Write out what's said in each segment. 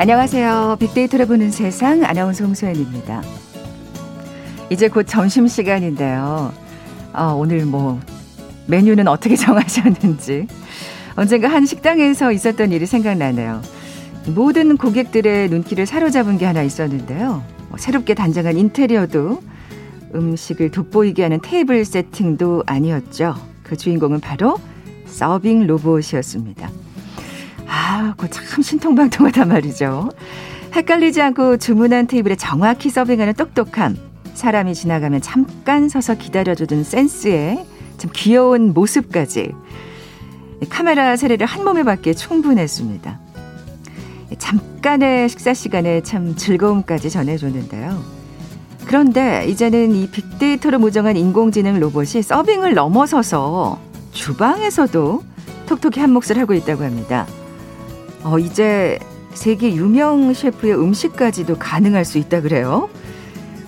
안녕하세요. 빅데이터를 보는 세상 아나운서 홍소연입니다. 이제 곧 점심시간인데요. 오늘 메뉴는 어떻게 정하셨는지 언젠가 한 식당에서 있었던 일이 생각나네요. 모든 고객들의 눈길을 사로잡은 게 하나 있었는데요. 새롭게 단장한 인테리어도 음식을 돋보이게 하는 테이블 세팅도 아니었죠. 그 주인공은 바로 서빙 로봇이었습니다. 그거 참 신통방통하단 말이죠. 헷갈리지 않고 주문한 테이블에 정확히 서빙하는 똑똑함. 사람이 지나가면 잠깐 서서 기다려주는 센스에 참 귀여운 모습까지. 카메라 세례를 한 몸에 받기에 충분했습니다. 잠깐의 식사 시간에 참 즐거움까지 전해줬는데요. 그런데 이제는 이 빅데이터로 무정한 인공지능 로봇이 서빙을 넘어서서 주방에서도 톡톡히 한 몫을 하고 있다고 합니다. 이제 세계 유명 셰프의 음식까지도 가능할 수 있다 그래요.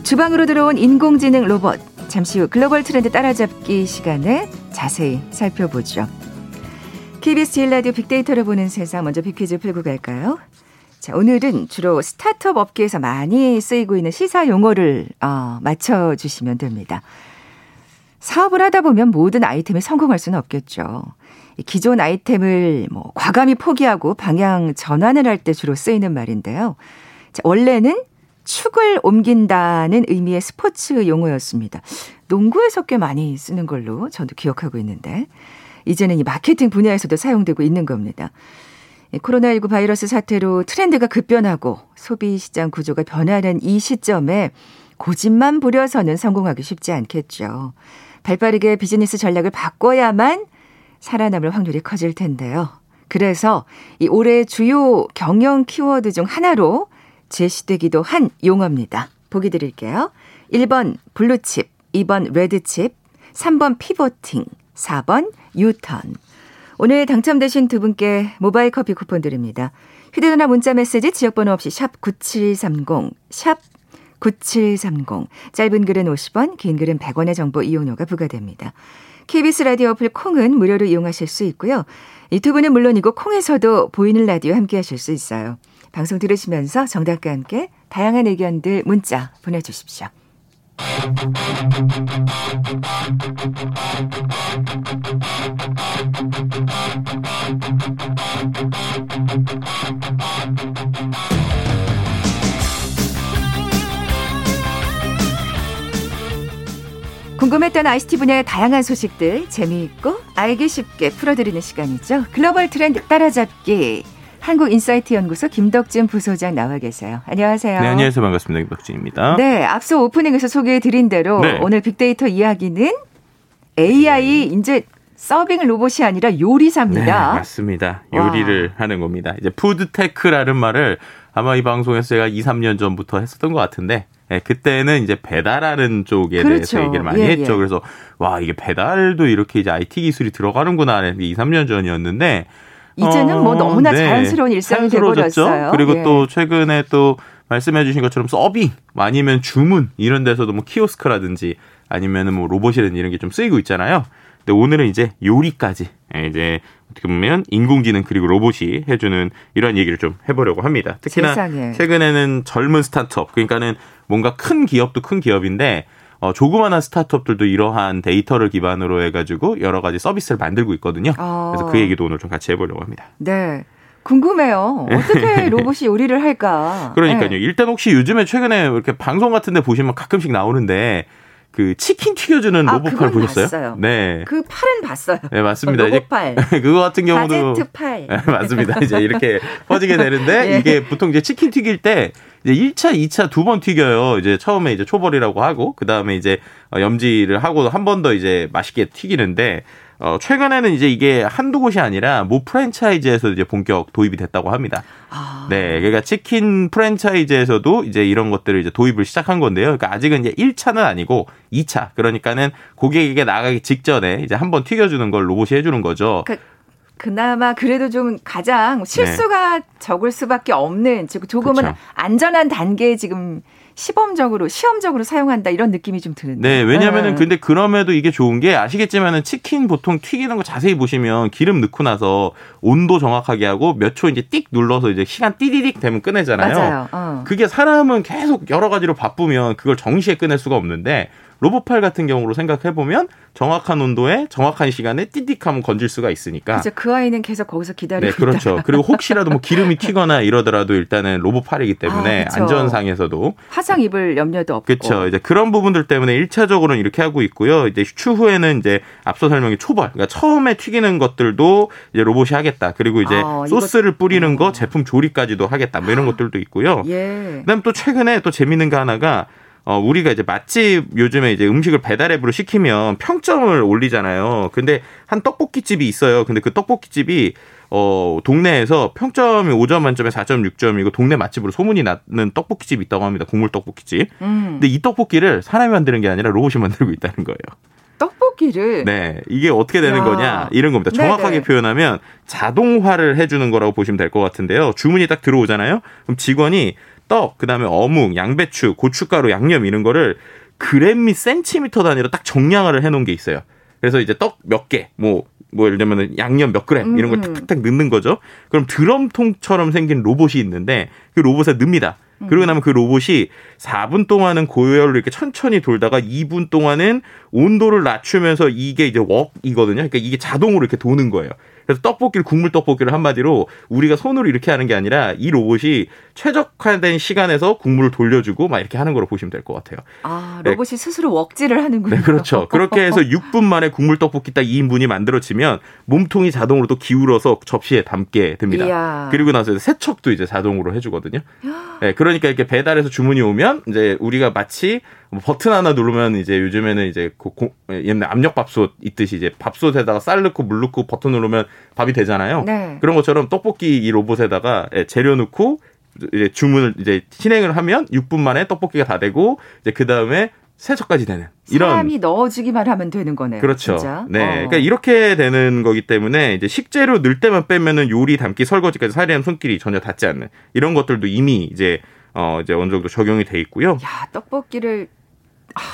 주방으로 들어온 인공지능 로봇. 잠시 후 글로벌 트렌드 따라잡기 시간에 자세히 살펴보죠. KBS 일라디오 빅데이터를 보는 세상, 먼저 빅퀴즈 풀고 갈까요? 자, 오늘은 주로 스타트업 업계에서 많이 쓰이고 있는 시사 용어를 맞춰주시면 됩니다. 사업을 하다 보면 모든 아이템에 성공할 수는 없겠죠. 기존 아이템을 과감히 포기하고 방향 전환을 할 때 주로 쓰이는 말인데요. 자, 원래는 축을 옮긴다는 의미의 스포츠 용어였습니다. 농구에서 꽤 많이 쓰는 걸로 저도 기억하고 있는데. 이제는 이 마케팅 분야에서도 사용되고 있는 겁니다. 코로나19 바이러스 사태로 트렌드가 급변하고 소비 시장 구조가 변하는 이 시점에 고집만 부려서는 성공하기 쉽지 않겠죠. 발빠르게 비즈니스 전략을 바꿔야만 살아남을 확률이 커질 텐데요. 그래서 이 올해의 주요 경영 키워드 중 하나로 제시되기도 한 용어입니다. 보기 드릴게요. 1번 블루칩, 2번 레드칩, 3번 피보팅, 4번 유턴. 오늘 당첨되신 두 분께 모바일 커피 쿠폰 드립니다. 휴대전화 문자 메시지 지역번호 없이 샵 9730, 샵 9730. 짧은 글은 50원, 긴 글은 100원의 정보 이용료가 부과됩니다. KBS 라디오 어플 콩은 무료로 이용하실 수 있고요. 유튜브는 물론이고 콩에서도 보이는 라디오 함께하실 수 있어요. 방송 들으시면서 정답과 함께 다양한 의견들 문자 보내주십시오. 궁금했던 ICT 분야의 다양한 소식들 재미있고 알기 쉽게 풀어드리는 시간이죠. 글로벌 트렌드 따라잡기. 한국 인사이트 연구소 김덕진 부소장 나와 계세요. 안녕하세요. 네, 안녕하세요. 반갑습니다. 김덕진입니다. 네, 앞서 오프닝에서 소개해드린 대로 네. 오늘 빅데이터 이야기는 AI 이제 서빙 로봇이 아니라 요리사입니다. 네, 맞습니다. 요리를 하는 겁니다. 이제 푸드테크라는 말을 아마 이 방송에서 제가 2, 3년 전부터 했었던 것 같은데 네, 그때는 이제 배달하는 쪽에 그렇죠. 대해서 얘기를 많이 했죠. 그래서 와 이게 배달도 이렇게 이제 IT 기술이 들어가는구나 하는 게 2, 3년 전이었는데 이제는 너무나 자연스러운 일상이 되어버렸어요. 그리고 또 최근에 또 말씀해 주신 것처럼 서빙 아니면 주문 이런 데서도 키오스크라든지 아니면 로봇이라든지 이런 게 좀 쓰이고 있잖아요. 근데 오늘은 이제 요리까지 이제 어떻게 보면 인공지능 그리고 로봇이 해주는 이런 얘기를 좀 해보려고 합니다. 특히나 세상에. 최근에는 젊은 스타트업 그러니까는 뭔가 큰 기업도 큰 기업인데 조그마한 스타트업들도 이러한 데이터를 기반으로 해가지고 여러 가지 서비스를 만들고 있거든요. 그래서 그 얘기도 오늘 좀 같이 해보려고 합니다. 네. 궁금해요. 어떻게 로봇이 요리를 할까. 그러니까요. 네. 일단 혹시 요즘에 최근에 이렇게 방송 같은 데 보시면 가끔씩 나오는데 그 치킨 튀겨주는 로봇팔 보셨어요? 봤어요. 네. 그 팔은 봤어요. 네, 맞습니다. 로봇팔. 그거 같은 경우도. 바제트 팔. 네, 맞습니다. 이제 이렇게 퍼지게 되는데 예. 이게 보통 이제 치킨 튀길 때 이제 1차, 2차 두 번 튀겨요. 이제 처음에 이제 초벌이라고 하고 그다음에 이제 염지를 하고 한 번 더 이제 맛있게 튀기는데 최근에는 이제 이게 한두 곳이 아니라 모 프랜차이즈에서 이제 본격 도입이 됐다고 합니다. 네. 그러니까 치킨 프랜차이즈에서도 이제 이런 것들을 이제 도입을 시작한 건데요. 그러니까 아직은 이제 1차는 아니고 2차. 그러니까는 고객에게 나가기 직전에 이제 한번 튀겨주는 걸 로봇이 해주는 거죠. 그나마 그래도 좀 가장 실수가 적을 수밖에 없는, 즉 조금은 그쵸. 안전한 단계에 지금 시험적으로 사용한다 이런 느낌이 좀 드는데. 네, 왜냐면은 근데 그럼에도 이게 좋은 게 아시겠지만은 치킨 보통 튀기는 거 자세히 보시면 기름 넣고 나서 온도 정확하게 하고 몇 초 이제 띡 눌러서 이제 시간 띠디딕 되면 꺼내잖아요. 맞아요. 그게 사람은 계속 여러 가지로 바쁘면 그걸 정시에 꺼낼 수가 없는데 로봇팔 같은 경우로 생각해보면 정확한 온도에 정확한 시간에 띠딕하면 건질 수가 있으니까. 그렇죠. 그 아이는 계속 거기서 기다리고. 네, 그렇죠. 그리고 혹시라도 뭐 기름이 튀거나 이러더라도 일단은 로봇팔이기 때문에 그렇죠. 안전상에서도 화상 입을 염려도 없고. 그렇죠. 이제 그런 부분들 때문에 1차적으로는 이렇게 하고 있고요. 이제 추후에는 이제 앞서 설명이 초벌. 그러니까 처음에 튀기는 것들도 이제 로봇이 하겠다. 그리고 이제 소스를 뿌리는 거, 제품 조리까지도 하겠다. 뭐 이런 것들도 있고요. 예. 그다음 또 최근에 또 재밌는 거 하나가 우리가 이제 맛집 요즘에 이제 음식을 배달앱으로 시키면 평점을 올리잖아요. 근데 한 떡볶이집이 있어요. 근데 그 떡볶이집이 동네에서 평점이 5점 만점에 4.6점이고 동네 맛집으로 소문이 나는 떡볶이집이 있다고 합니다. 국물 떡볶이집. 근데 이 떡볶이를 사람이 만드는 게 아니라 로봇이 만들고 있다는 거예요. 떡볶이를? 네. 이게 어떻게 되는 거냐 이런 겁니다. 정확하게 네네. 표현하면 자동화를 해주는 거라고 보시면 될 것 같은데요. 주문이 딱 들어오잖아요. 그럼 직원이 떡, 그다음에 어묵, 양배추, 고춧가루, 양념 이런 거를 그램 및 센티미터 단위로 딱 정량화를 해놓은 게 있어요. 그래서 이제 떡 몇 개, 뭐 예를 들면 양념 몇 그램 이런 걸 탁탁탁 넣는 거죠. 그럼 드럼통처럼 생긴 로봇이 있는데 그 로봇에 넣습니다. 그러고 나면 그 로봇이 4분 동안은 고열로 이렇게 천천히 돌다가 2분 동안은 온도를 낮추면서 이게 이제 웍이거든요. 그러니까 이게 자동으로 이렇게 도는 거예요. 그래서 떡볶이를 국물 떡볶이를 한마디로 우리가 손으로 이렇게 하는 게 아니라 이 로봇이 최적화된 시간에서 국물을 돌려주고 막 이렇게 하는 거로 보시면 될 것 같아요. 아, 로봇이 네. 스스로 웍질을 하는군요. 네, 그렇죠. 그렇게 해서 6분 만에 국물 떡볶이 딱 2인분이 만들어지면 몸통이 자동으로 또 기울어서 접시에 담게 됩니다. 이야. 그리고 나서 세척도 이제 자동으로 해주거든요. 네, 그러니까 이렇게 배달해서 주문이 오면 이제 우리가 마치 버튼 하나 누르면 이제 요즘에는 이제 옛날 압력밥솥 있듯이 이제 밥솥에다가 쌀 넣고 물 넣고 버튼 누르면 밥이 되잖아요. 네. 그런 것처럼 떡볶이 이 로봇에다가 재료 넣고 이제 주문을 이제 실행을 하면 6분 만에 떡볶이가 다 되고 이제 그 다음에 세척까지 되는 이런 사람이 넣어주기만 하면 되는 거네요. 그렇죠. 진짜? 네, 그러니까 이렇게 되는 거기 때문에 이제 식재료 넣을 때만 빼면은 요리, 담기, 설거지까지 살리는 손길이 전혀 닿지 않는 이런 것들도 이미 이제 어느 정도 적용이 돼 있고요. 야, 떡볶이를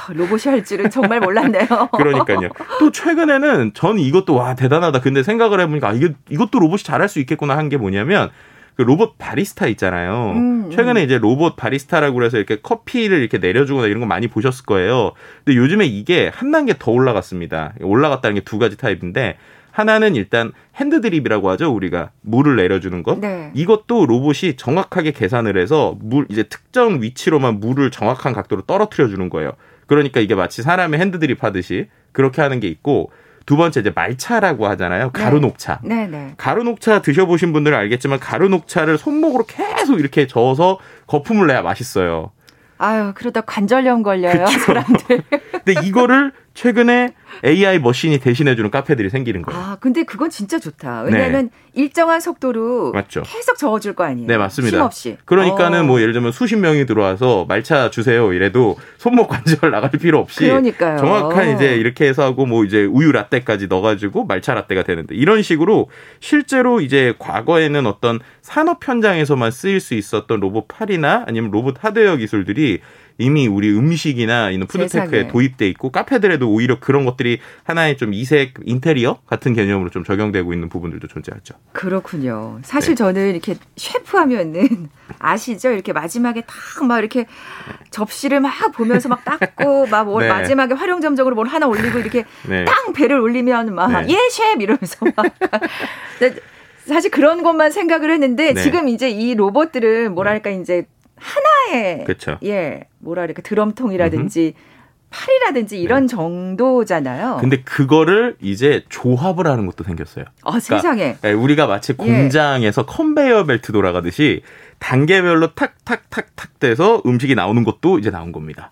로봇이 할 줄은 정말 몰랐네요. 그러니까요. 또 최근에는 전 이것도 와 대단하다. 근데 생각을 해보니까 이것도 로봇이 잘할 수 있겠구나 한 게 뭐냐면 그 로봇 바리스타 있잖아요. 최근에 이제 로봇 바리스타라고 해서 이렇게 커피를 이렇게 내려주거나 이런 거 많이 보셨을 거예요. 근데 요즘에 이게 한 단계 더 올라갔습니다. 올라갔다는 게 두 가지 타입인데 하나는 일단 핸드드립이라고 하죠. 우리가 물을 내려주는 것. 네. 이것도 로봇이 정확하게 계산을 해서 이제 특정 위치로만 물을 정확한 각도로 떨어뜨려주는 거예요. 그러니까 이게 마치 사람의 핸드드립 하듯이 그렇게 하는 게 있고 두 번째 이제 말차라고 하잖아요. 가루녹차. 네. 네. 가루녹차 드셔보신 분들은 알겠지만 가루녹차를 손목으로 계속 이렇게 저어서 거품을 내야 맛있어요. 아유, 그러다 관절염 걸려요. 그쵸? 사람들. 근데 이거를 최근에 AI 머신이 대신해주는 카페들이 생기는 거예요. 아, 근데 그건 진짜 좋다. 왜냐하면 네. 일정한 속도로 맞죠. 계속 저어줄 거 아니에요. 네, 맞습니다. 힘없이. 그러니까는 뭐 예를 들면 수십 명이 들어와서 말차 주세요 이래도 손목 관절 나갈 필요 없이 그러니까요. 정확한 이제 이렇게 해서 하고 뭐 이제 우유 라떼까지 넣어가지고 말차 라떼가 되는데 이런 식으로 실제로 이제 과거에는 어떤 산업 현장에서만 쓰일 수 있었던 로봇 팔이나 아니면 로봇 하드웨어 기술들이 이미 우리 음식이나 이런 푸드테크에 도입돼 있고 카페들에도 오히려 그런 것들이 하나의 좀 이색 인테리어 같은 개념으로 좀 적용되고 있는 부분들도 존재하죠. 그렇군요. 사실 네. 저는 이렇게 셰프 하면은 아시죠? 이렇게 마지막에 딱 막 이렇게 접시를 막 보면서 막 닦고 막 뭘 네. 마지막에 활용점적으로 뭘 하나 올리고 이렇게 네. 땅 배를 올리면 막 예 셰프 네. 이러면서 막 사실 그런 것만 생각을 했는데 네. 지금 이제 이 로봇들은 뭐랄까 이제 하나의 그쵸. 예 뭐랄까 드럼통이라든지 팔이라든지 이런 네. 정도잖아요. 근데 그거를 이제 조합을 하는 것도 생겼어요. 그러니까 세상에 우리가 마치 공장에서 컨베이어 벨트 돌아가듯이 단계별로 탁탁탁탁 돼서 음식이 나오는 것도 이제 나온 겁니다.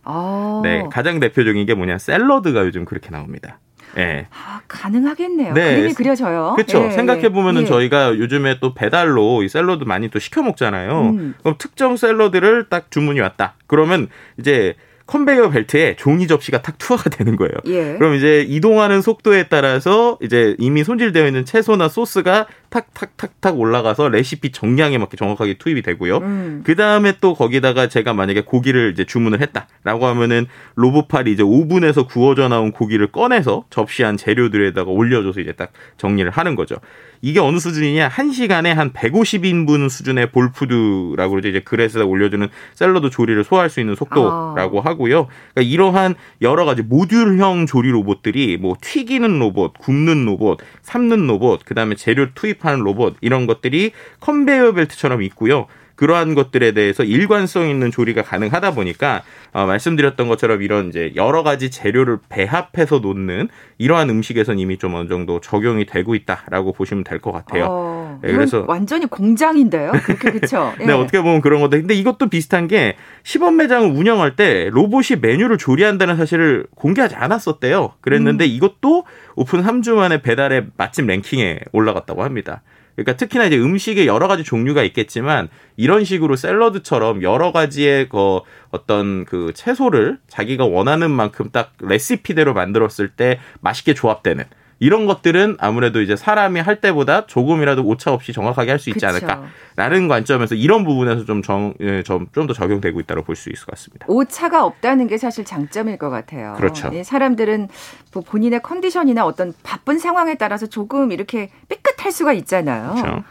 네, 가장 대표적인 게 뭐냐 샐러드가 요즘 그렇게 나옵니다. 네. 아, 가능하겠네요. 네. 그림이 그려져요. 그렇죠. 예, 생각해보면 예. 저희가 요즘에 또 배달로 이 샐러드 많이 또 시켜 먹잖아요. 그럼 특정 샐러드를 딱 주문이 왔다. 그러면 이제 컨베이어 벨트에 종이 접시가 탁 투하가 되는 거예요. 예. 그럼 이제 이동하는 속도에 따라서 이제 이미 손질되어 있는 채소나 소스가 탁탁탁탁탁 올라가서 레시피 정량에 맞게 정확하게 투입이 되고요. 그다음에 또 거기다가 제가 만약에 고기를 이제 주문을 했다라고 하면은 로봇팔이 이제 오븐에서 구워져 나온 고기를 꺼내서 접시한 재료들에다가 올려줘서 이제 딱 정리를 하는 거죠. 이게 어느 수준이냐? 1시간에 한 150인분 수준의 볼푸드라고 이제 그릇에다 올려주는 샐러드 조리를 소화할 수 있는 속도라고 하고요. 그러니까 이러한 여러 가지 모듈형 조리 로봇들이 뭐 튀기는 로봇, 굽는 로봇, 삶는 로봇, 그다음에 재료 투입하는 로봇 이런 것들이 컨베이어 벨트처럼 있고요. 그러한 것들에 대해서 일관성 있는 조리가 가능하다 보니까 말씀드렸던 것처럼 이런 이제 여러 가지 재료를 배합해서 놓는 이러한 음식에선 이미 좀 어느 정도 적용이 되고 있다라고 보시면 될 것 같아요. 네, 그래서 완전히 공장인데요. 그렇게 그렇죠. 네, 네, 어떻게 보면 그런 건데, 근데 이것도 비슷한 게 시범 매장을 운영할 때 로봇이 메뉴를 조리한다는 사실을 공개하지 않았었대요. 그랬는데 이것도 오픈 3주 만에 배달의 맛집 랭킹에 올라갔다고 합니다. 그러니까 특히나 이제 음식의 여러 가지 종류가 있겠지만 이런 식으로 샐러드처럼 여러 가지의 그 어떤 그 채소를 자기가 원하는 만큼 딱 레시피대로 만들었을 때 맛있게 조합되는 이런 것들은 아무래도 이제 사람이 할 때보다 조금이라도 오차 없이 정확하게 할 수 있지 않을까라는 관점에서 이런 부분에서 좀 더 적용되고 있다고 볼 수 있을 것 같습니다. 오차가 없다는 게 사실 장점일 것 같아요. 그렇죠. 네, 사람들은 뭐 본인의 컨디션이나 어떤 바쁜 상황에 따라서 조금 이렇게 삐끗할 수가 있잖아요. 그렇죠.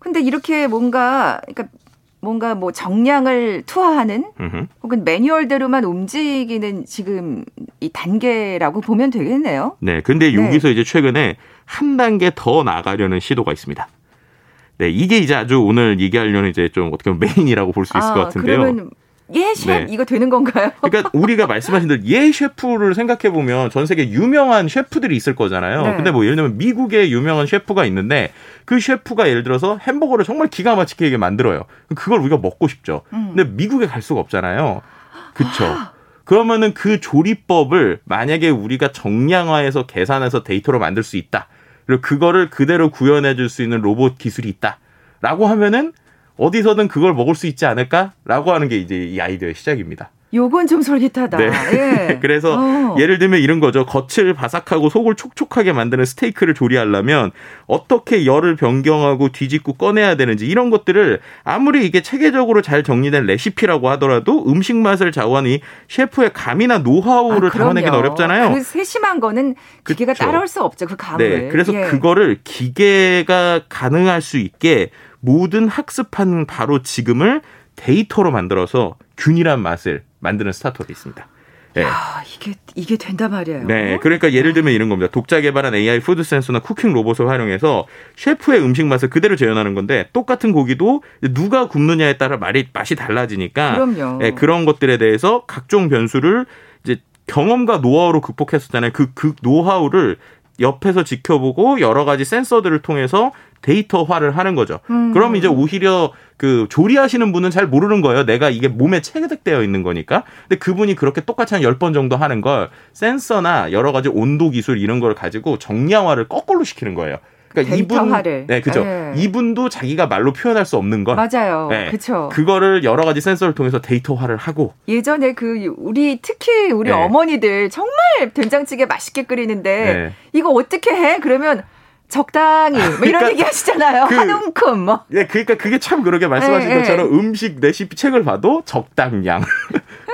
근데 이렇게 뭔가 뭐 정량을 투하하는 혹은 매뉴얼대로만 움직이는 지금 이 단계라고 보면 되겠네요. 네. 근데 여기서 이제 최근에 한 단계 더 나가려는 시도가 있습니다. 네. 이게 이제 아주 오늘 얘기하려는 이제 좀 어떻게 보면 메인이라고 볼 수 있을 것 같은데요. 그러면 예 셰프 이거 되는 건가요? 그러니까 우리가 말씀하신 대로 예 셰프를 생각해 보면 전 세계 유명한 셰프들이 있을 거잖아요. 네. 근데 뭐 예를 들면 미국의 유명한 셰프가 있는데 그 셰프가 예를 들어서 햄버거를 정말 기가 막히게 만들어요. 그걸 우리가 먹고 싶죠. 근데 미국에 갈 수가 없잖아요. 그렇죠. 그러면은 그 조리법을 만약에 우리가 정량화해서 계산해서 데이터로 만들 수 있다. 그리고 그거를 그대로 구현해 줄 수 있는 로봇 기술이 있다라고 하면은 어디서든 그걸 먹을 수 있지 않을까라고 하는 게 이제 이 아이디어의 시작입니다. 요건 좀 솔깃하다. 네. 예. 그래서 예를 들면 이런 거죠. 겉을 바삭하고 속을 촉촉하게 만드는 스테이크를 조리하려면 어떻게 열을 변경하고 뒤집고 꺼내야 되는지 이런 것들을 아무리 이게 체계적으로 잘 정리된 레시피라고 하더라도 음식 맛을 좌우하는 이 셰프의 감이나 노하우를 담아내기는 어렵잖아요. 그 세심한 거는 기계가 따라올 수 없죠. 그 감을. 네. 그래서 그거를 기계가 가능할 수 있게 모든 학습한 바로 지금을 데이터로 만들어서 균일한 맛을 만드는 스타트업이 있습니다. 네. 야, 이게 된단 말이에요. 네, 그러니까 예를 들면 이런 겁니다. 독자 개발한 AI 푸드 센서나 쿠킹 로봇을 활용해서 셰프의 음식 맛을 그대로 재현하는 건데 똑같은 고기도 누가 굽느냐에 따라 맛이 달라지니까. 그럼요. 네, 그런 것들에 대해서 각종 변수를 이제 경험과 노하우로 극복했었잖아요. 그 노하우를 옆에서 지켜보고 여러 가지 센서들을 통해서 데이터화를 하는 거죠. 그럼 이제 오히려 그 조리하시는 분은 잘 모르는 거예요. 내가 이게 몸에 체득되어 있는 거니까. 근데 그분이 그렇게 똑같이 한 10번 정도 하는 걸 센서나 여러 가지 온도 기술 이런 걸 가지고 정량화를 거꾸로 시키는 거예요. 그러니까 데이터화를. 네, 그죠. 네. 이분도 자기가 말로 표현할 수 없는 걸. 맞아요. 네, 그렇죠. 그거를 여러 가지 센서를 통해서 데이터화를 하고. 예전에 특히 우리 어머니들 정말 된장찌개 맛있게 끓이는데 이거 어떻게 해? 그러면 적당히 이런 얘기 하시잖아요. 한 움큼 뭐. 예, 그러니까 그게 참 그렇게 말씀하신 것처럼 음식 레시피 책을 봐도 적당량.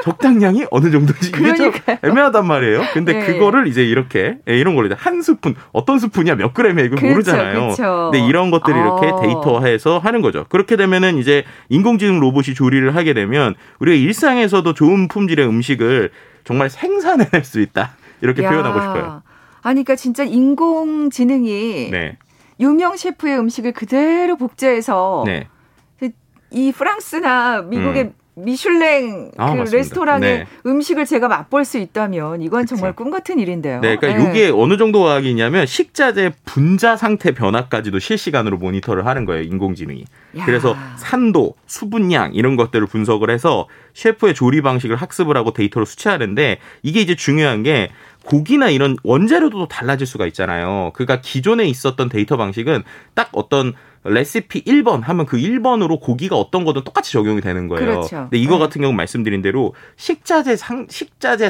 적당량이 어느 정도인지 이게 좀 애매하단 말이에요. 근데 그거를 이제 이렇게 이런 걸로 이제 한 스푼 어떤 스푼이야 몇 그램이야 이걸 모르잖아요. 그렇죠. 근데 이런 것들을 이렇게 데이터화해서 하는 거죠. 그렇게 되면은 이제 인공지능 로봇이 조리를 하게 되면 우리가 일상에서도 좋은 품질의 음식을 정말 생산해낼 수 있다. 이렇게 표현하고 싶어요. 아니, 그러니까 진짜 인공지능이 유명 셰프의 음식을 그대로 복제해서 이 프랑스나 미국의 미슐랭 레스토랑의 음식을 제가 맛볼 수 있다면 이건 정말 꿈 같은 일인데요. 네, 그러니까 이게 어느 정도 과학이냐면 식자재 분자 상태 변화까지도 실시간으로 모니터를 하는 거예요, 인공지능이. 그래서 산도, 수분량 이런 것들을 분석을 해서 셰프의 조리 방식을 학습을 하고 데이터로 수치하는데 이게 이제 중요한 게 고기나 이런 원재료도 달라질 수가 있잖아요. 그러니까 기존에 있었던 데이터 방식은 딱 어떤 레시피 1번 하면 그 1번으로 고기가 어떤 거든 똑같이 적용이 되는 거예요. 그렇죠. 근데 이거 같은 경우 말씀드린 대로 식자재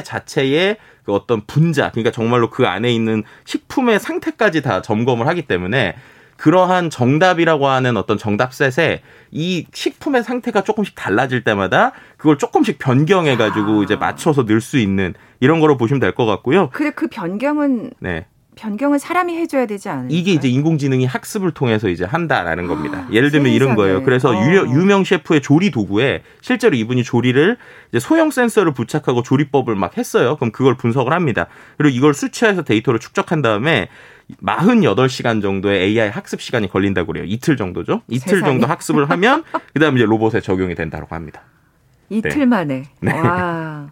자체의 그 어떤 분자, 그러니까 정말로 그 안에 있는 식품의 상태까지 다 점검을 하기 때문에 그러한 정답이라고 하는 어떤 정답셋에 이 식품의 상태가 조금씩 달라질 때마다 그걸 조금씩 변경해가지고 이제 맞춰서 넣을 수 있는 이런 거로 보시면 될 것 같고요. 그래, 그 변경은 변경은 사람이 해줘야 되지 않을까요? 이게 이제 인공지능이 학습을 통해서 이제 한다라는 겁니다. 예를 들면 이런 거예요. 그래서 유명 셰프의 조리 도구에 실제로 이분이 조리를 이제 소형 센서를 부착하고 조리법을 막 했어요. 그럼 그걸 분석을 합니다. 그리고 이걸 수치화해서 데이터를 축적한 다음에 48시간 정도의 AI 학습 시간이 걸린다고 그래요. 이틀 정도죠. 이틀 세상에. 정도 학습을 하면 그다음에 이제 로봇에 적용이 된다고 합니다. 이틀 만에. 와,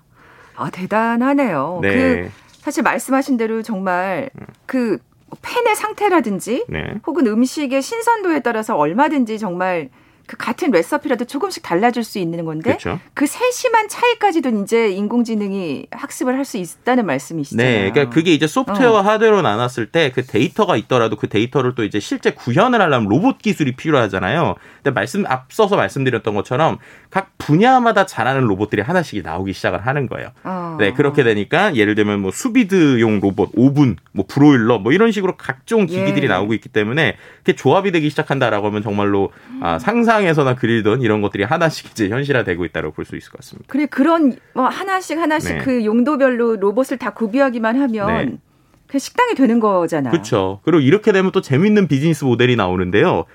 아, 대단하네요. 네. 그 사실 말씀하신 대로 정말 그 팬의 상태라든지 혹은 음식의 신선도에 따라서 얼마든지 정말 그 같은 레시피라도 조금씩 달라질 수 있는 건데 그 세심한 차이까지도 이제 인공지능이 학습을 할 수 있다는 말씀이시잖아요. 네, 그러니까 그게 이제 소프트웨어와 하드웨어로 나눴을 때 그 데이터가 있더라도 그 데이터를 또 이제 실제 구현을 하려면 로봇 기술이 필요하잖아요. 근데 앞서서 말씀드렸던 것처럼 각 분야마다 잘하는 로봇들이 하나씩 나오기 시작을 하는 거예요. 네, 그렇게 되니까 예를 들면 뭐 수비드용 로봇, 오븐, 뭐 브로일러, 뭐 이런 식으로 각종 기기들이 나오고 있기 때문에 그게 조합이 되기 시작한다라고 하면 정말로 상상에서나 그리던 이런 것들이 하나씩 이제 현실화되고 있다고 볼 수 있을 것 같습니다. 그래, 그런 뭐 하나씩 그 용도별로 로봇을 다 구비하기만 하면 그 식당이 되는 거잖아요. 그렇죠. 그리고 이렇게 되면 또 재밌는 비즈니스 모델이 나오는데요.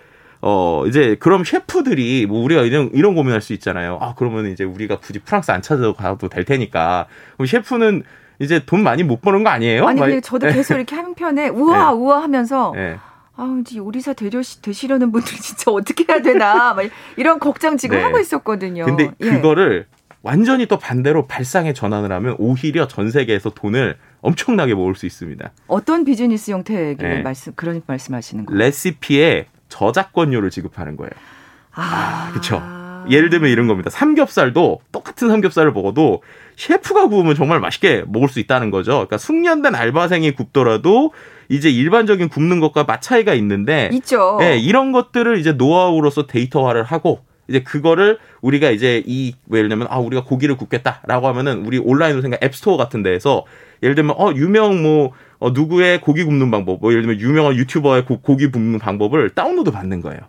이제 그럼 셰프들이 뭐 우리가 이런 고민할 수 있잖아요. 아, 그러면 이제 우리가 굳이 프랑스 안 찾아가도 될 테니까 그럼 셰프는 이제 돈 많이 못 버는 거 아니에요? 아니, 근데 저도 계속 이렇게 한편에 우와 하면서. 아, 이제 요리사 되시려는 분들 진짜 어떻게 해야 되나 막 이런 걱정 지금 하고 있었거든요. 근데 그거를 완전히 또 반대로 발상에 전환을 하면 오히려 전 세계에서 돈을 엄청나게 모을 수 있습니다. 어떤 비즈니스 형태의 그런 말씀하시는 거예요? 레시피에 저작권료를 지급하는 거예요. 그렇죠. 예를 들면 이런 겁니다. 삼겹살도 똑같은 삼겹살을 먹어도 셰프가 구우면 정말 맛있게 먹을 수 있다는 거죠. 그러니까 숙련된 알바생이 굽더라도 이제 일반적인 굽는 것과 맛 차이가 있는데 있죠. 네, 이런 것들을 이제 노하우로서 데이터화를 하고 이제 그거를 우리가 이제 예를 들면 우리가 고기를 굽겠다라고 하면은 우리 온라인으로 생각 앱스토어 같은 데에서 예를 들면 유명 누구의 고기 굽는 방법 예를 들면 유명한 유튜버의 고기 굽는 방법을 다운로드 받는 거예요.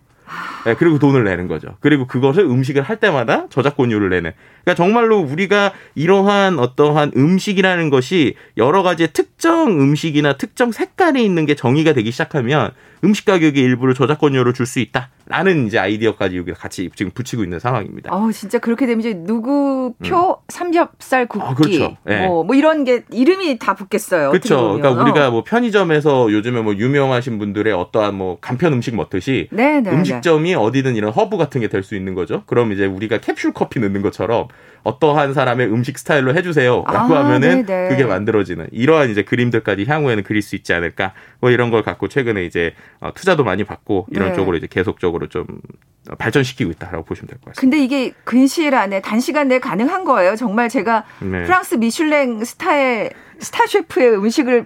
네, 그리고 돈을 내는 거죠. 그리고 그것을 음식을 할 때마다 저작권료를 내는. 그러니까 정말로 우리가 이러한 어떠한 음식이라는 것이 여러 가지의 특정 음식이나 특정 색깔이 있는 게 정의가 되기 시작하면 음식 가격의 일부를 저작권료를 줄 수 있다라는 이제 아이디어까지 여기 같이 지금 붙이고 있는 상황입니다. 진짜 그렇게 되면 이제 누구 표 삼겹살 굽기 그렇죠. 뭐 이런 게 이름이 다 붙겠어요. 그렇죠. 그러니까 우리가 뭐 편의점에서 요즘에 뭐 유명하신 분들의 어떠한 뭐 간편 음식 먹듯이 음식점이 어디든 이런 허브 같은 게 될 수 있는 거죠. 그럼 이제 우리가 캡슐 커피 넣는 것처럼 어떠한 사람의 음식 스타일로 해주세요라고 하면은 그게 만들어지는 이러한 이제 그림들까지 향후에는 그릴 수 있지 않을까. 뭐 이런 걸 갖고 최근에 이제 투자도 많이 받고 이런 쪽으로 이제 계속적으로 좀 발전시키고 있다라고 보시면 될 것 같습니다. 근데 이게 근시일 안에 단시간 내에 가능한 거예요. 정말 제가 프랑스 미슐랭 스타 셰프의 음식을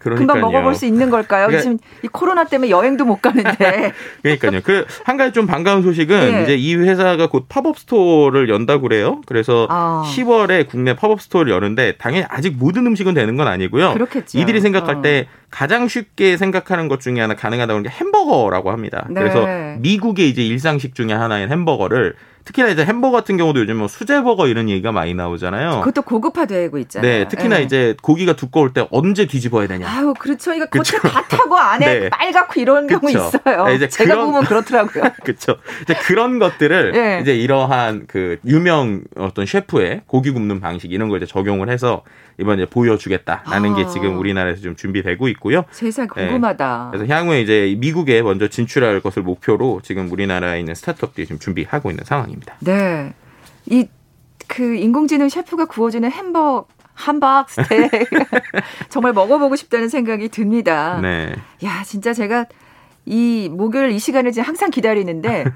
금방 먹어볼 수 있는 걸까요? 그러니까, 지금 이 코로나 때문에 여행도 못 가는데. 그러니까요. 한 가지 좀 반가운 소식은 이제 이 회사가 곧 팝업 스토어를 연다고 그래요. 그래서 10월에 국내 팝업 스토어를 여는데 당연히 아직 모든 음식은 되는 건 아니고요. 그렇겠죠. 이들이 생각할 때 가장 쉽게 생각하는 것 중에 하나 가능하다고 하는 게 햄버거라고 합니다. 그래서 미국의 이제 일상식 중에 하나인 햄버거를 특히나 이제 햄버거 같은 경우도 요즘 뭐 수제버거 이런 얘기가 많이 나오잖아요. 그것도 고급화되고 있잖아요. 네, 특히나 이제 고기가 두꺼울 때 언제 뒤집어야 되냐. 그렇죠. 이거 겉에 밭하고 안에 빨갛고 이런 경우 있어요. 네, 이제 제가 보면 그렇더라고요. 그렇죠. 이제 그런 것들을 이제 이러한 그 유명 어떤 셰프의 고기 굽는 방식 이런 걸 이제 적용을 해서 이번에 보여주겠다라는 게 지금 우리나라에서 좀 준비되고 있고요. 세상 궁금하다. 그래서 향후에 이제 미국에 먼저 진출할 것을 목표로 지금 우리나라에 있는 스타트업들이 지금 준비하고 있는 상황입니다. 네, 그 인공지능 셰프가 구워주는 함박 스테이크 정말 먹어보고 싶다는 생각이 듭니다. 네. 야, 진짜 제가 이 목요일 이 시간을 지금 항상 기다리는데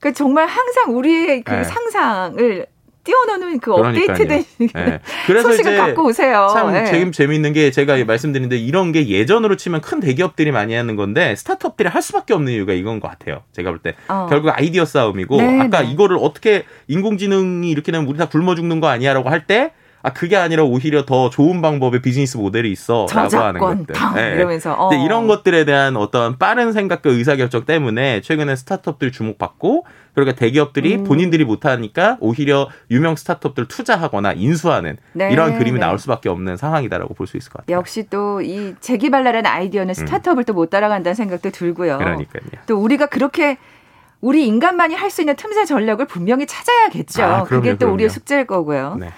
그러니까 정말 항상 우리의 그 상상을 띄워놓는 그 업데이트된 소식을 갖고 오세요. 참 재미있는 게 제가 말씀드린 데 이런 게 예전으로 치면 큰 대기업들이 많이 하는 건데 스타트업들이 할 수밖에 없는 이유가 이건 것 같아요. 제가 볼 때 결국 아이디어 싸움이고 이거를 어떻게 인공지능이 이렇게 되면 우리 다 굶어 죽는 거 아니야라고 할 때 아, 그게 아니라 오히려 더 좋은 방법의 비즈니스 모델이 있어. 라고 하는 것들. 네. 이러면서. 근데 이런 것들에 대한 어떤 빠른 생각과 의사결정 때문에 최근에 스타트업들 주목받고, 그러니까 대기업들이 본인들이 못하니까 오히려 유명 스타트업들 투자하거나 인수하는 네, 이런 그림이 나올 수밖에 없는 상황이다라고 볼 수 있을 것 같아요. 역시 또 이 재기발랄한 아이디어는 스타트업을 또 못 따라간다는 생각도 들고요. 그러니까요. 또 우리가 그렇게 우리 인간만이 할 수 있는 틈새 전략을 분명히 찾아야겠죠. 아, 그럼요, 그게 또 그럼요. 우리의 숙제일 거고요. 네.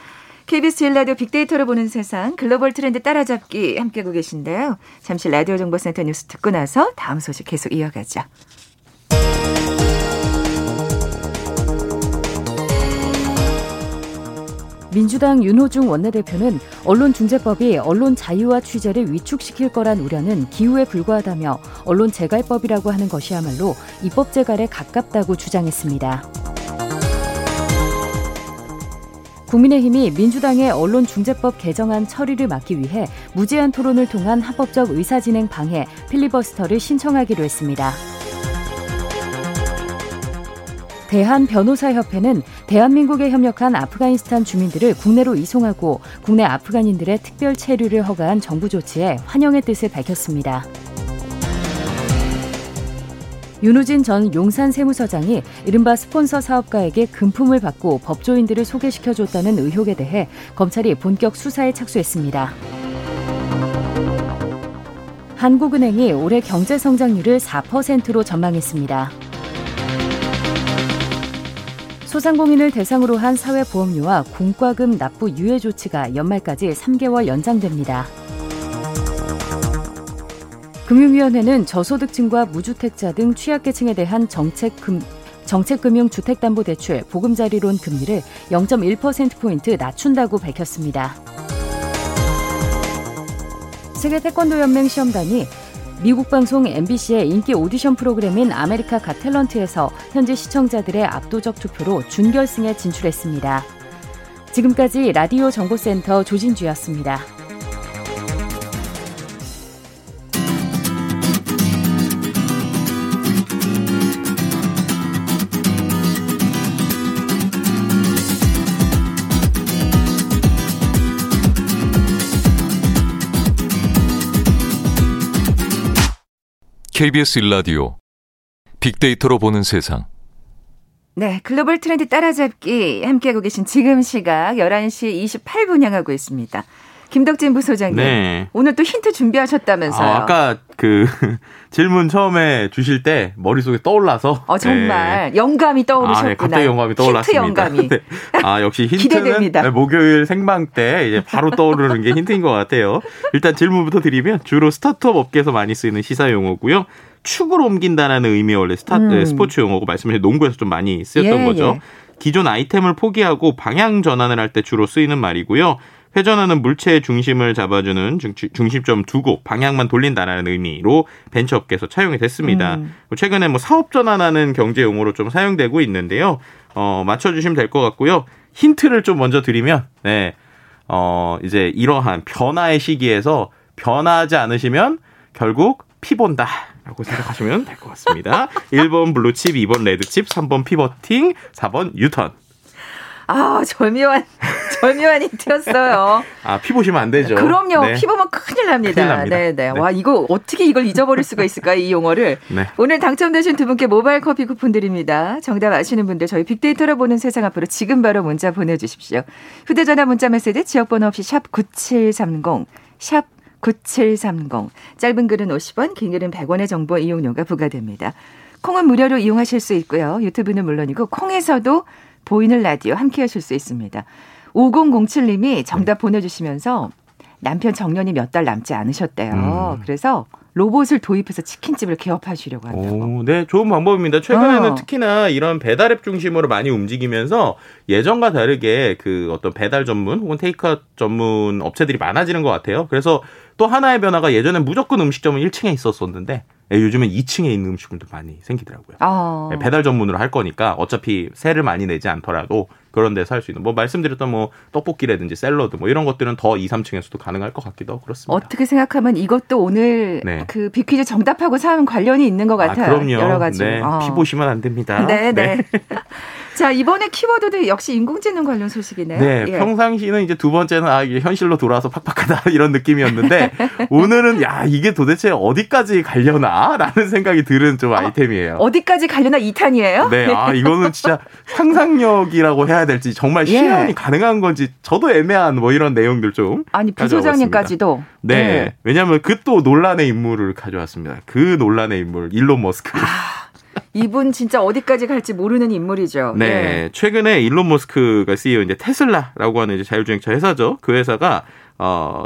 KBS 일라디오 빅데이터로 보는 세상 글로벌 트렌드 따라잡기 함께하고 계신데요. 잠시 라디오 정보센터 뉴스 듣고 나서 다음 소식 계속 이어가죠. 민주당 윤호중 원내대표는 언론중재법이 언론 자유와 취재를 위축시킬 거란 우려는 기우에 불과하다며 언론재갈법이라고 하는 것이야말로 입법재갈에 가깝다고 주장했습니다. 국민의힘이 민주당의 언론중재법 개정안 처리를 막기 위해 무제한 토론을 통한 합법적 의사진행 방해, 필리버스터를 신청하기로 했습니다. 대한변호사협회는 대한민국에 협력한 아프가니스탄 주민들을 국내로 이송하고 국내 아프간인들의 특별 체류를 허가한 정부 조치에 환영의 뜻을 밝혔습니다. 윤우진 전 용산 세무서장이 이른바 스폰서 사업가에게 금품을 받고 법조인들을 소개시켜줬다는 의혹에 대해 검찰이 본격 수사에 착수했습니다. 한국은행이 올해 경제 성장률을 4%로 전망했습니다. 소상공인을 대상으로 한 사회보험료와 공과금 납부 유예 조치가 연말까지 3개월 연장됩니다. 금융위원회는 저소득층과 무주택자 등 취약계층에 대한 정책금융주택담보대출 보금자리론 금리를 0.1%포인트 낮춘다고 밝혔습니다. 세계태권도연맹 시험단이 미국 방송 MBC의 인기 오디션 프로그램인 아메리카 갓 탤런트에서 현지 시청자들의 압도적 투표로 준결승에 진출했습니다. 지금까지 라디오 정보센터 조진주였습니다. KBS 일라디오 빅데이터로 보는 세상. 네, 글로벌 트렌드 따라잡기 함께하고 계신 지금 시각 11시 28분 향하고 있습니다. 김덕진 부소장님, 네. 오늘 또 힌트 준비하셨다면서요. 아까 그 질문 처음에 주실 때 머릿속에 떠올라서. 정말 네. 영감이 떠오르셨구나. 네, 갑자기 영감이 떠올랐습니다. 힌트 영감이. 네. 역시 힌트는 기대됩니다. 목요일 생방 때 이제 바로 떠오르는 게 힌트인 것 같아요. 일단 질문부터 드리면 주로 스타트업 업계에서 많이 쓰이는 시사 용어고요. 축으로 옮긴다라는 의미의 원래 스포츠 용어고 말씀하신 농구에서 좀 많이 쓰였던 거죠. 기존 아이템을 포기하고 방향 전환을 할 때 주로 쓰이는 말이고요. 회전하는 물체의 중심을 잡아주는 중심점 두고 방향만 돌린다라는 의미로 벤처업계에서 차용이 됐습니다. 최근에 사업 전환하는 경제 용어로 좀 사용되고 있는데요. 맞춰주시면 될 것 같고요. 힌트를 좀 먼저 드리면, 네, 이제 이러한 변화의 시기에서 변화하지 않으시면 결국 피본다. 라고 생각하시면 될 것 같습니다. 1번 블루칩, 2번 레드칩, 3번 피버팅, 4번 유턴. 절묘한 힌트였어요. 피보시면 안 되죠. 그럼요. 네. 피보면 큰일 납니다. 네네. 네. 와, 이거 어떻게 이걸 잊어버릴 수가 있을까요? 이 용어를. 네. 오늘 당첨되신 두 분께 모바일 커피 쿠폰 드립니다. 정답 아시는 분들 저희 빅데이터로 보는 세상 앞으로 지금 바로 문자 보내주십시오. 휴대전화 문자 메시지 지역번호 없이 샵 9730 샵 9730. 짧은 글은 50원, 긴 글은 100원의 정보 이용료가 부과됩니다. 콩은 무료로 이용하실 수 있고요. 유튜브는 물론이고 콩에서도 보이는 라디오 함께 하실 수 있습니다. 5007님이 정답 보내주시면서 남편 정년이 몇 달 남지 않으셨대요. 그래서 로봇을 도입해서 치킨집을 개업하시려고 한다고. 네, 좋은 방법입니다. 최근에는 특히나 이런 배달앱 중심으로 많이 움직이면서 예전과 다르게 그 어떤 배달 전문 혹은 테이크아웃 전문 업체들이 많아지는 것 같아요. 그래서 또 하나의 변화가 예전엔 무조건 음식점은 1층에 있었었는데 요즘엔 2층에 있는 음식물도 많이 생기더라고요. 배달 전문으로 할 거니까 어차피 세를 많이 내지 않더라도 그런 데서 할 수 있는 말씀드렸던 떡볶이라든지 샐러드 이런 것들은 더 2, 3층에서도 가능할 것 같기도 하고 그렇습니다. 어떻게 생각하면 이것도 오늘 네. 그 빅퀴즈 정답하고 참 관련이 있는 것 같아요. 그럼요. 여러 가지. 네. 피보시면 안 됩니다. 네. 자, 이번에 키워드도 역시 인공지능 관련 소식이네요. 네, 예. 평상시는 이제 두 번째는 아, 이게 현실로 돌아와서 팍팍하다 이런 느낌이었는데 오늘은 야, 이게 도대체 어디까지 가려나라는 생각이 드는 좀 아이템이에요. 어디까지 가려나 2탄이에요? 네, 아, 이거는 진짜 상상력이라고 해야 될지 정말 실현이 예. 가능한 건지 저도 애매한 뭐 이런 내용들 좀. 아니, 부소장님까지도. 네, 예. 왜냐하면 그 또 논란의 인물을 가져왔습니다. 그 논란의 인물, 일론 머스크. 이분 진짜 어디까지 갈지 모르는 인물이죠. 네, 네. 최근에 일론 머스크가 CEO 이제 테슬라라고 하는 이제 자율주행차 회사죠. 그 회사가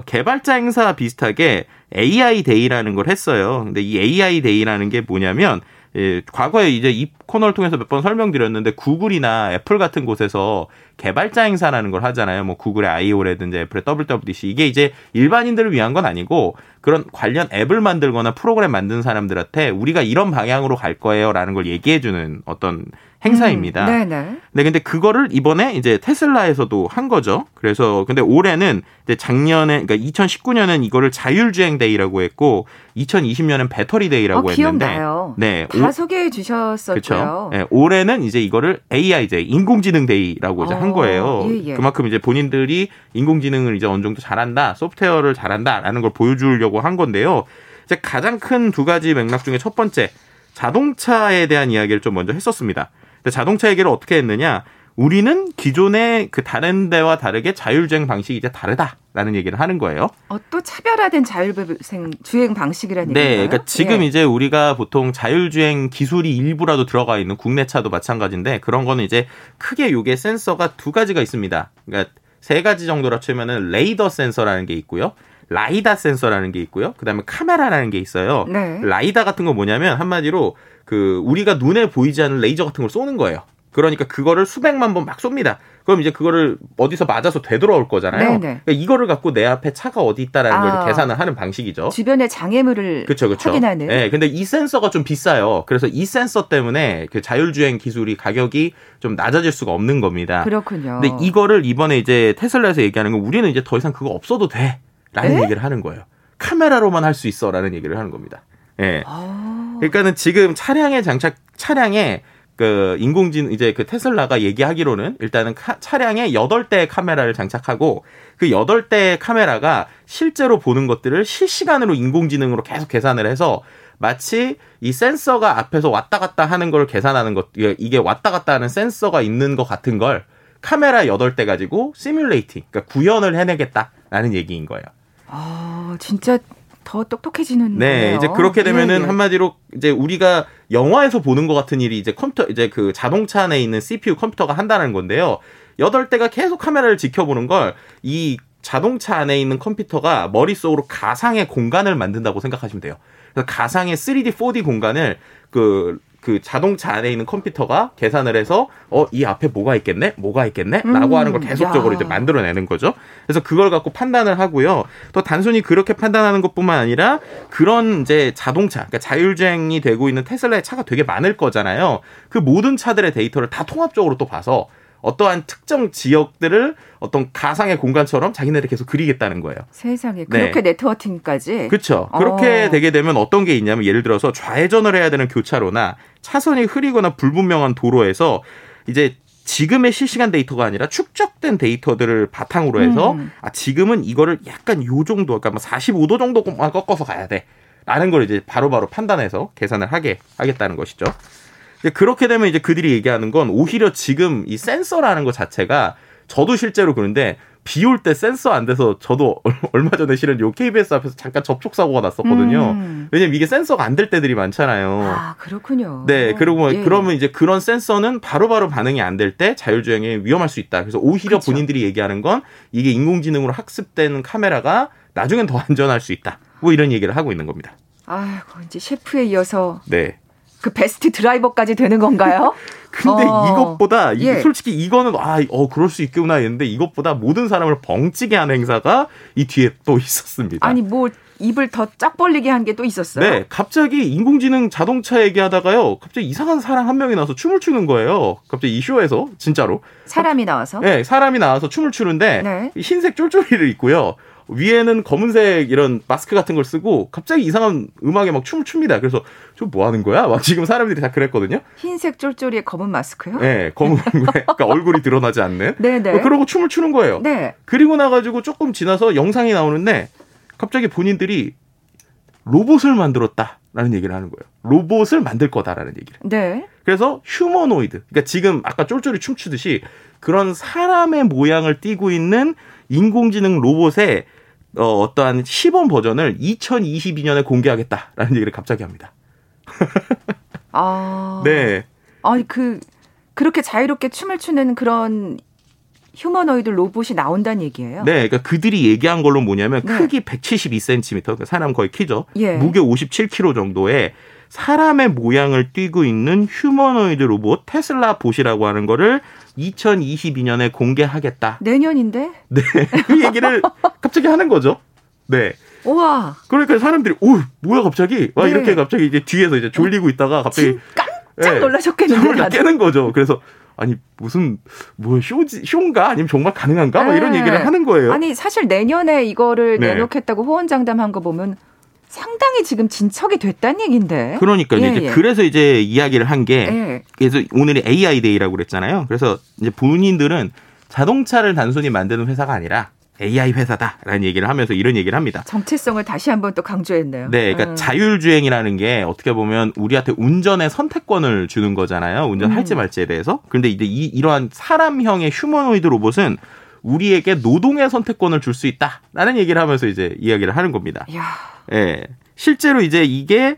개발자 행사 비슷하게 AI 데이라는 걸 했어요. 근데 이 AI 데이라는 게 뭐냐면 예, 과거에 이제 이 코너를 통해서 몇 번 설명드렸는데 구글이나 애플 같은 곳에서 개발자 행사라는 걸 하잖아요. 뭐 구글의 I/O라든지 애플의 WWDC 이게 이제 일반인들을 위한 건 아니고 그런 관련 앱을 만들거나 프로그램 만든 사람들한테 우리가 이런 방향으로 갈 거예요라는 걸 얘기해주는 어떤 행사입니다. 네네. 네, 근데 그거를 이번에 이제 테슬라에서도 한 거죠. 그래서 근데 올해는 이제 작년에 그러니까 2019년은 이거를 자율주행 데이라고 했고 2020년은 배터리 데이라고 했는데. 기억나요. 네, 다 소개해 주셨었고요. 그렇죠. 네, 올해는 이제 이거를 AI 이제 인공지능 데이라고 이제 한 거예요. 예, 예. 그만큼 이제 본인들이 인공지능을 이제 어느 정도 잘한다, 소프트웨어를 잘한다라는 걸 보여주려고 한 건데요. 이제 가장 큰 두 가지 맥락 중에 첫 번째 자동차에 대한 이야기를 좀 먼저 했었습니다. 자동차 얘기를 어떻게 했느냐? 우리는 기존의 그 다른 데와 다르게 자율주행 방식이 이제 다르다라는 얘기를 하는 거예요. 또 차별화된 자율주행 방식이라는 얘기인가요? 네, 그러니까 지금 예. 이제 우리가 보통 자율주행 기술이 일부라도 들어가 있는 국내 차도 마찬가지인데 그런 거는 이제 크게 요게 센서가 두 가지가 있습니다. 그러니까 세 가지 정도라 치면은 레이더 센서라는 게 있고요. 라이다 센서라는 게 있고요. 그다음에 카메라라는 게 있어요. 네. 라이다 같은 거 뭐냐면 한마디로 그 우리가 눈에 보이지 않는 레이저 같은 걸 쏘는 거예요. 그러니까 그거를 수백만 번 막 쏩니다. 그럼 이제 그거를 어디서 맞아서 되돌아올 거잖아요. 그러니까 이거를 갖고 내 앞에 차가 어디 있다라는 걸 계산을 하는 방식이죠. 주변의 장애물을 그쵸. 확인하는. 네, 근데 이 센서가 좀 비싸요. 그래서 이 센서 때문에 그 자율주행 기술이 가격이 좀 낮아질 수가 없는 겁니다. 그렇군요. 근데 이거를 이번에 이제 테슬라에서 얘기하는 건 우리는 이제 더 이상 그거 없어도 돼라는 얘기를 하는 거예요. 카메라로만 할 수 있어라는 얘기를 하는 겁니다. 예. 그러니까는 지금 차량에 그 인공지능 이제 그 테슬라가 얘기하기로는 일단은 차량에 8대의 카메라를 장착하고 그 8대의 카메라가 실제로 보는 것들을 실시간으로 인공지능으로 계속 계산을 해서 마치 이 센서가 앞에서 왔다 갔다 하는 걸 계산하는 것 이게 왔다 갔다 하는 센서가 있는 것 같은 걸 카메라 8대 가지고 시뮬레이팅 그러니까 구현을 해내겠다라는 얘기인 거예요. 진짜 더 똑똑해지는 네, 거네요. 이제 그렇게 되면은 예. 한마디로 이제 우리가 영화에서 보는 것 같은 일이 이제 컴퓨터 이제 그 자동차 안에 있는 CPU 컴퓨터가 한다는 건데요. 8대가 계속 카메라를 지켜보는 걸 이 자동차 안에 있는 컴퓨터가 머릿속으로 가상의 공간을 만든다고 생각하시면 돼요. 그래서 가상의 3D, 4D 공간을 그 자동차 안에 있는 컴퓨터가 계산을 해서 이 앞에 뭐가 있겠네? 라고 하는 걸 계속적으로 이제 만들어내는 거죠. 그래서 그걸 갖고 판단을 하고요. 또 단순히 그렇게 판단하는 것뿐만 아니라 그런 이제 자동차, 그러니까 자율주행이 되고 있는 테슬라의 차가 되게 많을 거잖아요. 그 모든 차들의 데이터를 다 통합적으로 또 봐서 어떠한 특정 지역들을 어떤 가상의 공간처럼 자기네들 계속 그리겠다는 거예요. 세상에. 그렇게 네. 네트워킹까지? 그렇죠. 그렇게 되게 되면 어떤 게 있냐면 예를 들어서 좌회전을 해야 되는 교차로나 차선이 흐리거나 불분명한 도로에서 이제 지금의 실시간 데이터가 아니라 축적된 데이터들을 바탕으로 해서 지금은 이거를 약간 요 정도, 그러니까 45도 정도만 꺾어서 가야 돼. 라는 걸 이제 바로바로 판단해서 계산을 하겠다는 것이죠. 그렇게 되면 이제 그들이 얘기하는 건 오히려 지금 이 센서라는 것 자체가 저도 실제로 그런데 비 올 때 센서 안 돼서 저도 얼마 전에 실은 요 KBS 앞에서 잠깐 접촉사고가 났었거든요. 왜냐면 이게 센서가 안 될 때들이 많잖아요. 아, 그렇군요. 네. 그리고 예. 그러면 이제 그런 센서는 바로바로 반응이 안 될 때 자율주행에 위험할 수 있다. 그래서 오히려 그렇죠. 본인들이 얘기하는 건 이게 인공지능으로 학습된 카메라가 나중엔 더 안전할 수 있다. 뭐 이런 얘기를 하고 있는 겁니다. 아이고, 이제 셰프에 이어서. 네. 그 베스트 드라이버까지 되는 건가요? 근데 이것보다 예. 솔직히 이거는 그럴 수 있겠구나 했는데 이것보다 모든 사람을 벙찌게 한 행사가 이 뒤에 또 있었습니다. 아니 뭐 입을 더 쫙 벌리게 한 게 또 있었어요? 네. 갑자기 인공지능 자동차 얘기하다가요. 갑자기 이상한 사람 한 명이 나와서 춤을 추는 거예요. 갑자기 이 쇼에서 진짜로. 사람이 나와서? 네. 사람이 나와서 춤을 추는데 네. 흰색 쫄쫄이를 입고요. 위에는 검은색 이런 마스크 같은 걸 쓰고 갑자기 이상한 음악에 막 춤을 춥니다. 그래서 저 뭐 하는 거야? 막 지금 사람들이 다 그랬거든요. 흰색 쫄쫄이에 검은 마스크요? 네, 검은 그러니까 얼굴이 드러나지 않는. 네네. 그러고 춤을 추는 거예요. 네. 그리고 나가지고 조금 지나서 영상이 나오는데 갑자기 본인들이 로봇을 만들었다라는 얘기를 하는 거예요. 로봇을 만들 거다라는 얘기를. 네. 그래서 휴머노이드. 그러니까 지금 아까 쫄쫄이 춤추듯이 그런 사람의 모양을 띠고 있는 인공지능 로봇의 어떠한 시범 버전을 2022년에 공개하겠다라는 얘기를 갑자기 합니다. 아. 네. 아니 그렇게 자유롭게 춤을 추는 그런 휴머노이드 로봇이 나온다는 얘기예요? 네. 그러니까 그들이 얘기한 걸로 뭐냐면 네. 크기 172cm, 그러니까 사람 거의 키죠. 예. 무게 57kg 정도의 사람의 모양을 띠고 있는 휴머노이드 로봇 테슬라 봇이라고 하는 거를 2022년에 공개하겠다. 내년인데? 네. 그 얘기를 갑자기 하는 거죠. 네. 우와. 그러니까 사람들이 오, 뭐야 갑자기? 와 네. 이렇게 갑자기 이제 뒤에서 이제 졸리고 있다가 갑자기 깜짝 놀라셨겠는데. 네, 깨는 거죠. 그래서 아니 무슨 뭐 쇼인가 아니면 정말 가능한가? 네. 막 이런 얘기를 하는 거예요. 아니 사실 내년에 이거를 네. 내놓겠다고 호언장담한 거 보면 상당히 지금 진척이 됐다는 얘기인데. 그러니까요. 예, 이제 예. 그래서 이제 이야기를 한 게 예. 그래서 오늘이 AI 데이라고 그랬잖아요. 그래서 이제 본인들은 자동차를 단순히 만드는 회사가 아니라 AI 회사다라는 얘기를 하면서 이런 얘기를 합니다. 정체성을 다시 한번 또 강조했네요. 네. 그러니까 자율주행이라는 게 어떻게 보면 우리한테 운전의 선택권을 주는 거잖아요. 운전할지 말지에 대해서. 그런데 이제 이러한 사람형의 휴머노이드 로봇은 우리에게 노동의 선택권을 줄 수 있다라는 얘기를 하면서 이제 이야기를 하는 겁니다. 이야. 예. 실제로 이제 이게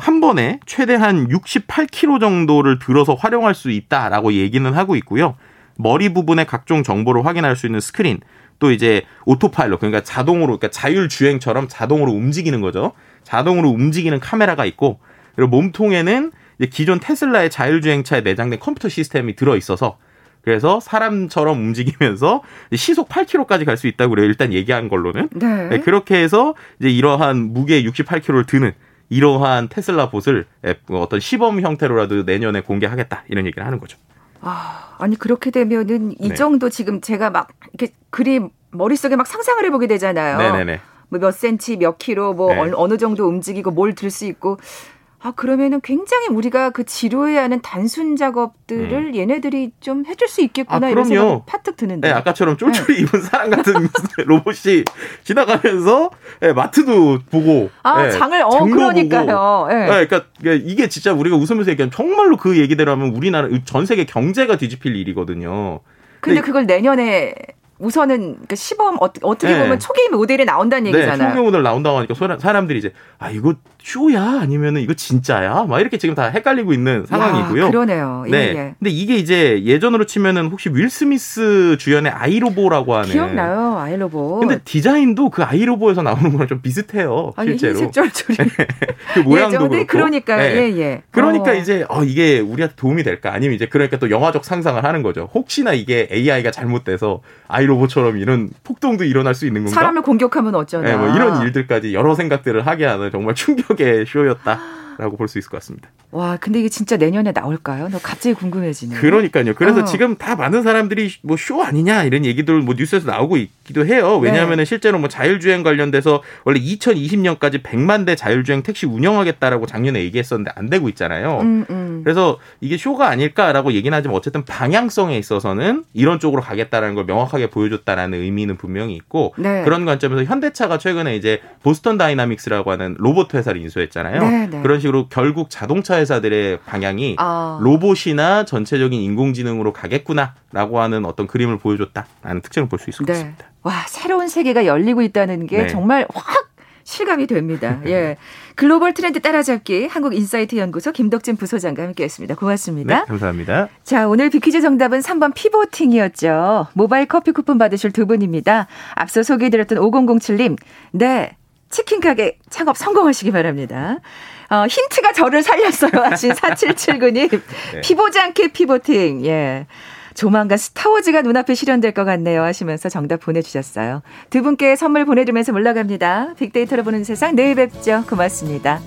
한 번에 최대한 68kg 정도를 들어서 활용할 수 있다라고 얘기는 하고 있고요. 머리 부분에 각종 정보를 확인할 수 있는 스크린, 또 이제 오토파일럿, 그러니까 자동으로, 그러니까 자율주행처럼 자동으로 움직이는 거죠. 자동으로 움직이는 카메라가 있고, 그리고 몸통에는 이제 기존 테슬라의 자율주행차에 내장된 컴퓨터 시스템이 들어있어서 그래서 사람처럼 움직이면서 시속 8km까지 갈 수 있다고 그래요. 일단 얘기한 걸로는. 네. 네, 그렇게 해서 이제 이러한 무게 68kg를 드는 이러한 테슬라 봇을 어떤 시범 형태로라도 내년에 공개하겠다. 이런 얘기를 하는 거죠. 아, 아니 그렇게 되면은 이 네. 정도 지금 제가 막 이렇게 그림 머릿속에 막 상상을 해보게 되잖아요. 네네네. 뭐 몇 센치, 몇 킬로, 뭐 네. 어느 정도 움직이고 뭘 들 수 있고. 아, 그러면은 굉장히 우리가 그 지루해야 하는 단순 작업들을 얘네들이 좀 해줄 수 있겠구나. 아, 이런 생각이 파뜩 드는데. 네, 아까처럼 쫄쫄이 네. 입은 사람 같은 로봇이 지나가면서 네, 마트도 보고. 아, 네, 장을 그러니까요. 네. 네, 그러니까 이게 진짜 우리가 웃으면서 얘기하면 정말로 그 얘기대로 하면 우리나라 전 세계 경제가 뒤집힐 일이거든요. 근데 그걸 내년에. 우선은 그러니까 시범 어떻게 보면 네. 초기 모델이 나온다는 얘기잖아요. 네, 초기 모델 나온다고 하니까 사람들이 이제 아 이거 쇼야 아니면은 이거 진짜야? 막 이렇게 지금 다 헷갈리고 있는 상황이고요. 와, 그러네요. 예, 네. 예. 근데 이게 이제 예전으로 치면은 혹시 윌 스미스 주연의 아이로보라고 하는 기억나요, 아이로보. 근데 디자인도 그 아이로보에서 나오는 거랑 좀 비슷해요, 실제로. 흰색 쫄쫄이. 그 모양도 예, 그렇고. 그러니까 예, 예. 예. 그러니까 이제 이게 우리한테 도움이 될까? 아니면 이제 그러니까 또 영화적 상상을 하는 거죠. 혹시나 이게 AI가 잘못돼서 로봇처럼 이런 폭동도 일어날 수 있는 건가? 사람을 공격하면 어쩌나. 네, 뭐 이런 일들까지 여러 생각들을 하게 하는 정말 충격의 쇼였다라고 볼 수 있을 것 같습니다. 와, 근데 이게 진짜 내년에 나올까요? 너 갑자기 궁금해지네. 그러니까요. 그래서 지금 다 많은 사람들이 뭐 쇼 아니냐 이런 얘기들 뭐 뉴스에서 나오고 있기도 해요. 왜냐하면 네. 실제로 뭐 자율주행 관련돼서 원래 2020년까지 100만 대 자율주행 택시 운영하겠다라고 작년에 얘기했었는데 안 되고 있잖아요. 그래서 이게 쇼가 아닐까라고 얘기는 하지만 어쨌든 방향성에 있어서는 이런 쪽으로 가겠다라는 걸 명확하게 보여줬다라는 의미는 분명히 있고 네. 그런 관점에서 현대차가 최근에 이제 보스턴 다이나믹스라고 하는 로봇 회사를 인수했잖아요. 네, 네. 그런 식으로 결국 자동차 회사들의 방향이 로봇이나 전체적인 인공지능으로 가겠구나라고 하는 어떤 그림을 보여줬다라는 특징을 볼 수 있을 것 같습니다. 네. 와, 새로운 세계가 열리고 있다는 게 네. 정말 확 실감이 됩니다. 예, 글로벌 트렌드 따라잡기 한국 인사이트 연구소 김덕진 부소장과 함께했습니다. 고맙습니다. 네, 감사합니다. 자, 오늘 빅퀴즈 정답은 3번 피보팅이었죠. 모바일 커피 쿠폰 받으실 두 분입니다. 앞서 소개해드렸던 5007님. 네, 치킨 가게 창업 성공하시기 바랍니다. 힌트가 저를 살렸어요. 하신 4779님. 네. 피보지 않게 피보팅. 예. 조만간 스타워즈가 눈앞에 실현될 것 같네요 하시면서 정답 보내주셨어요. 두 분께 선물 보내드리면서 물러갑니다. 빅데이터로 보는 세상 내일 뵙죠. 고맙습니다.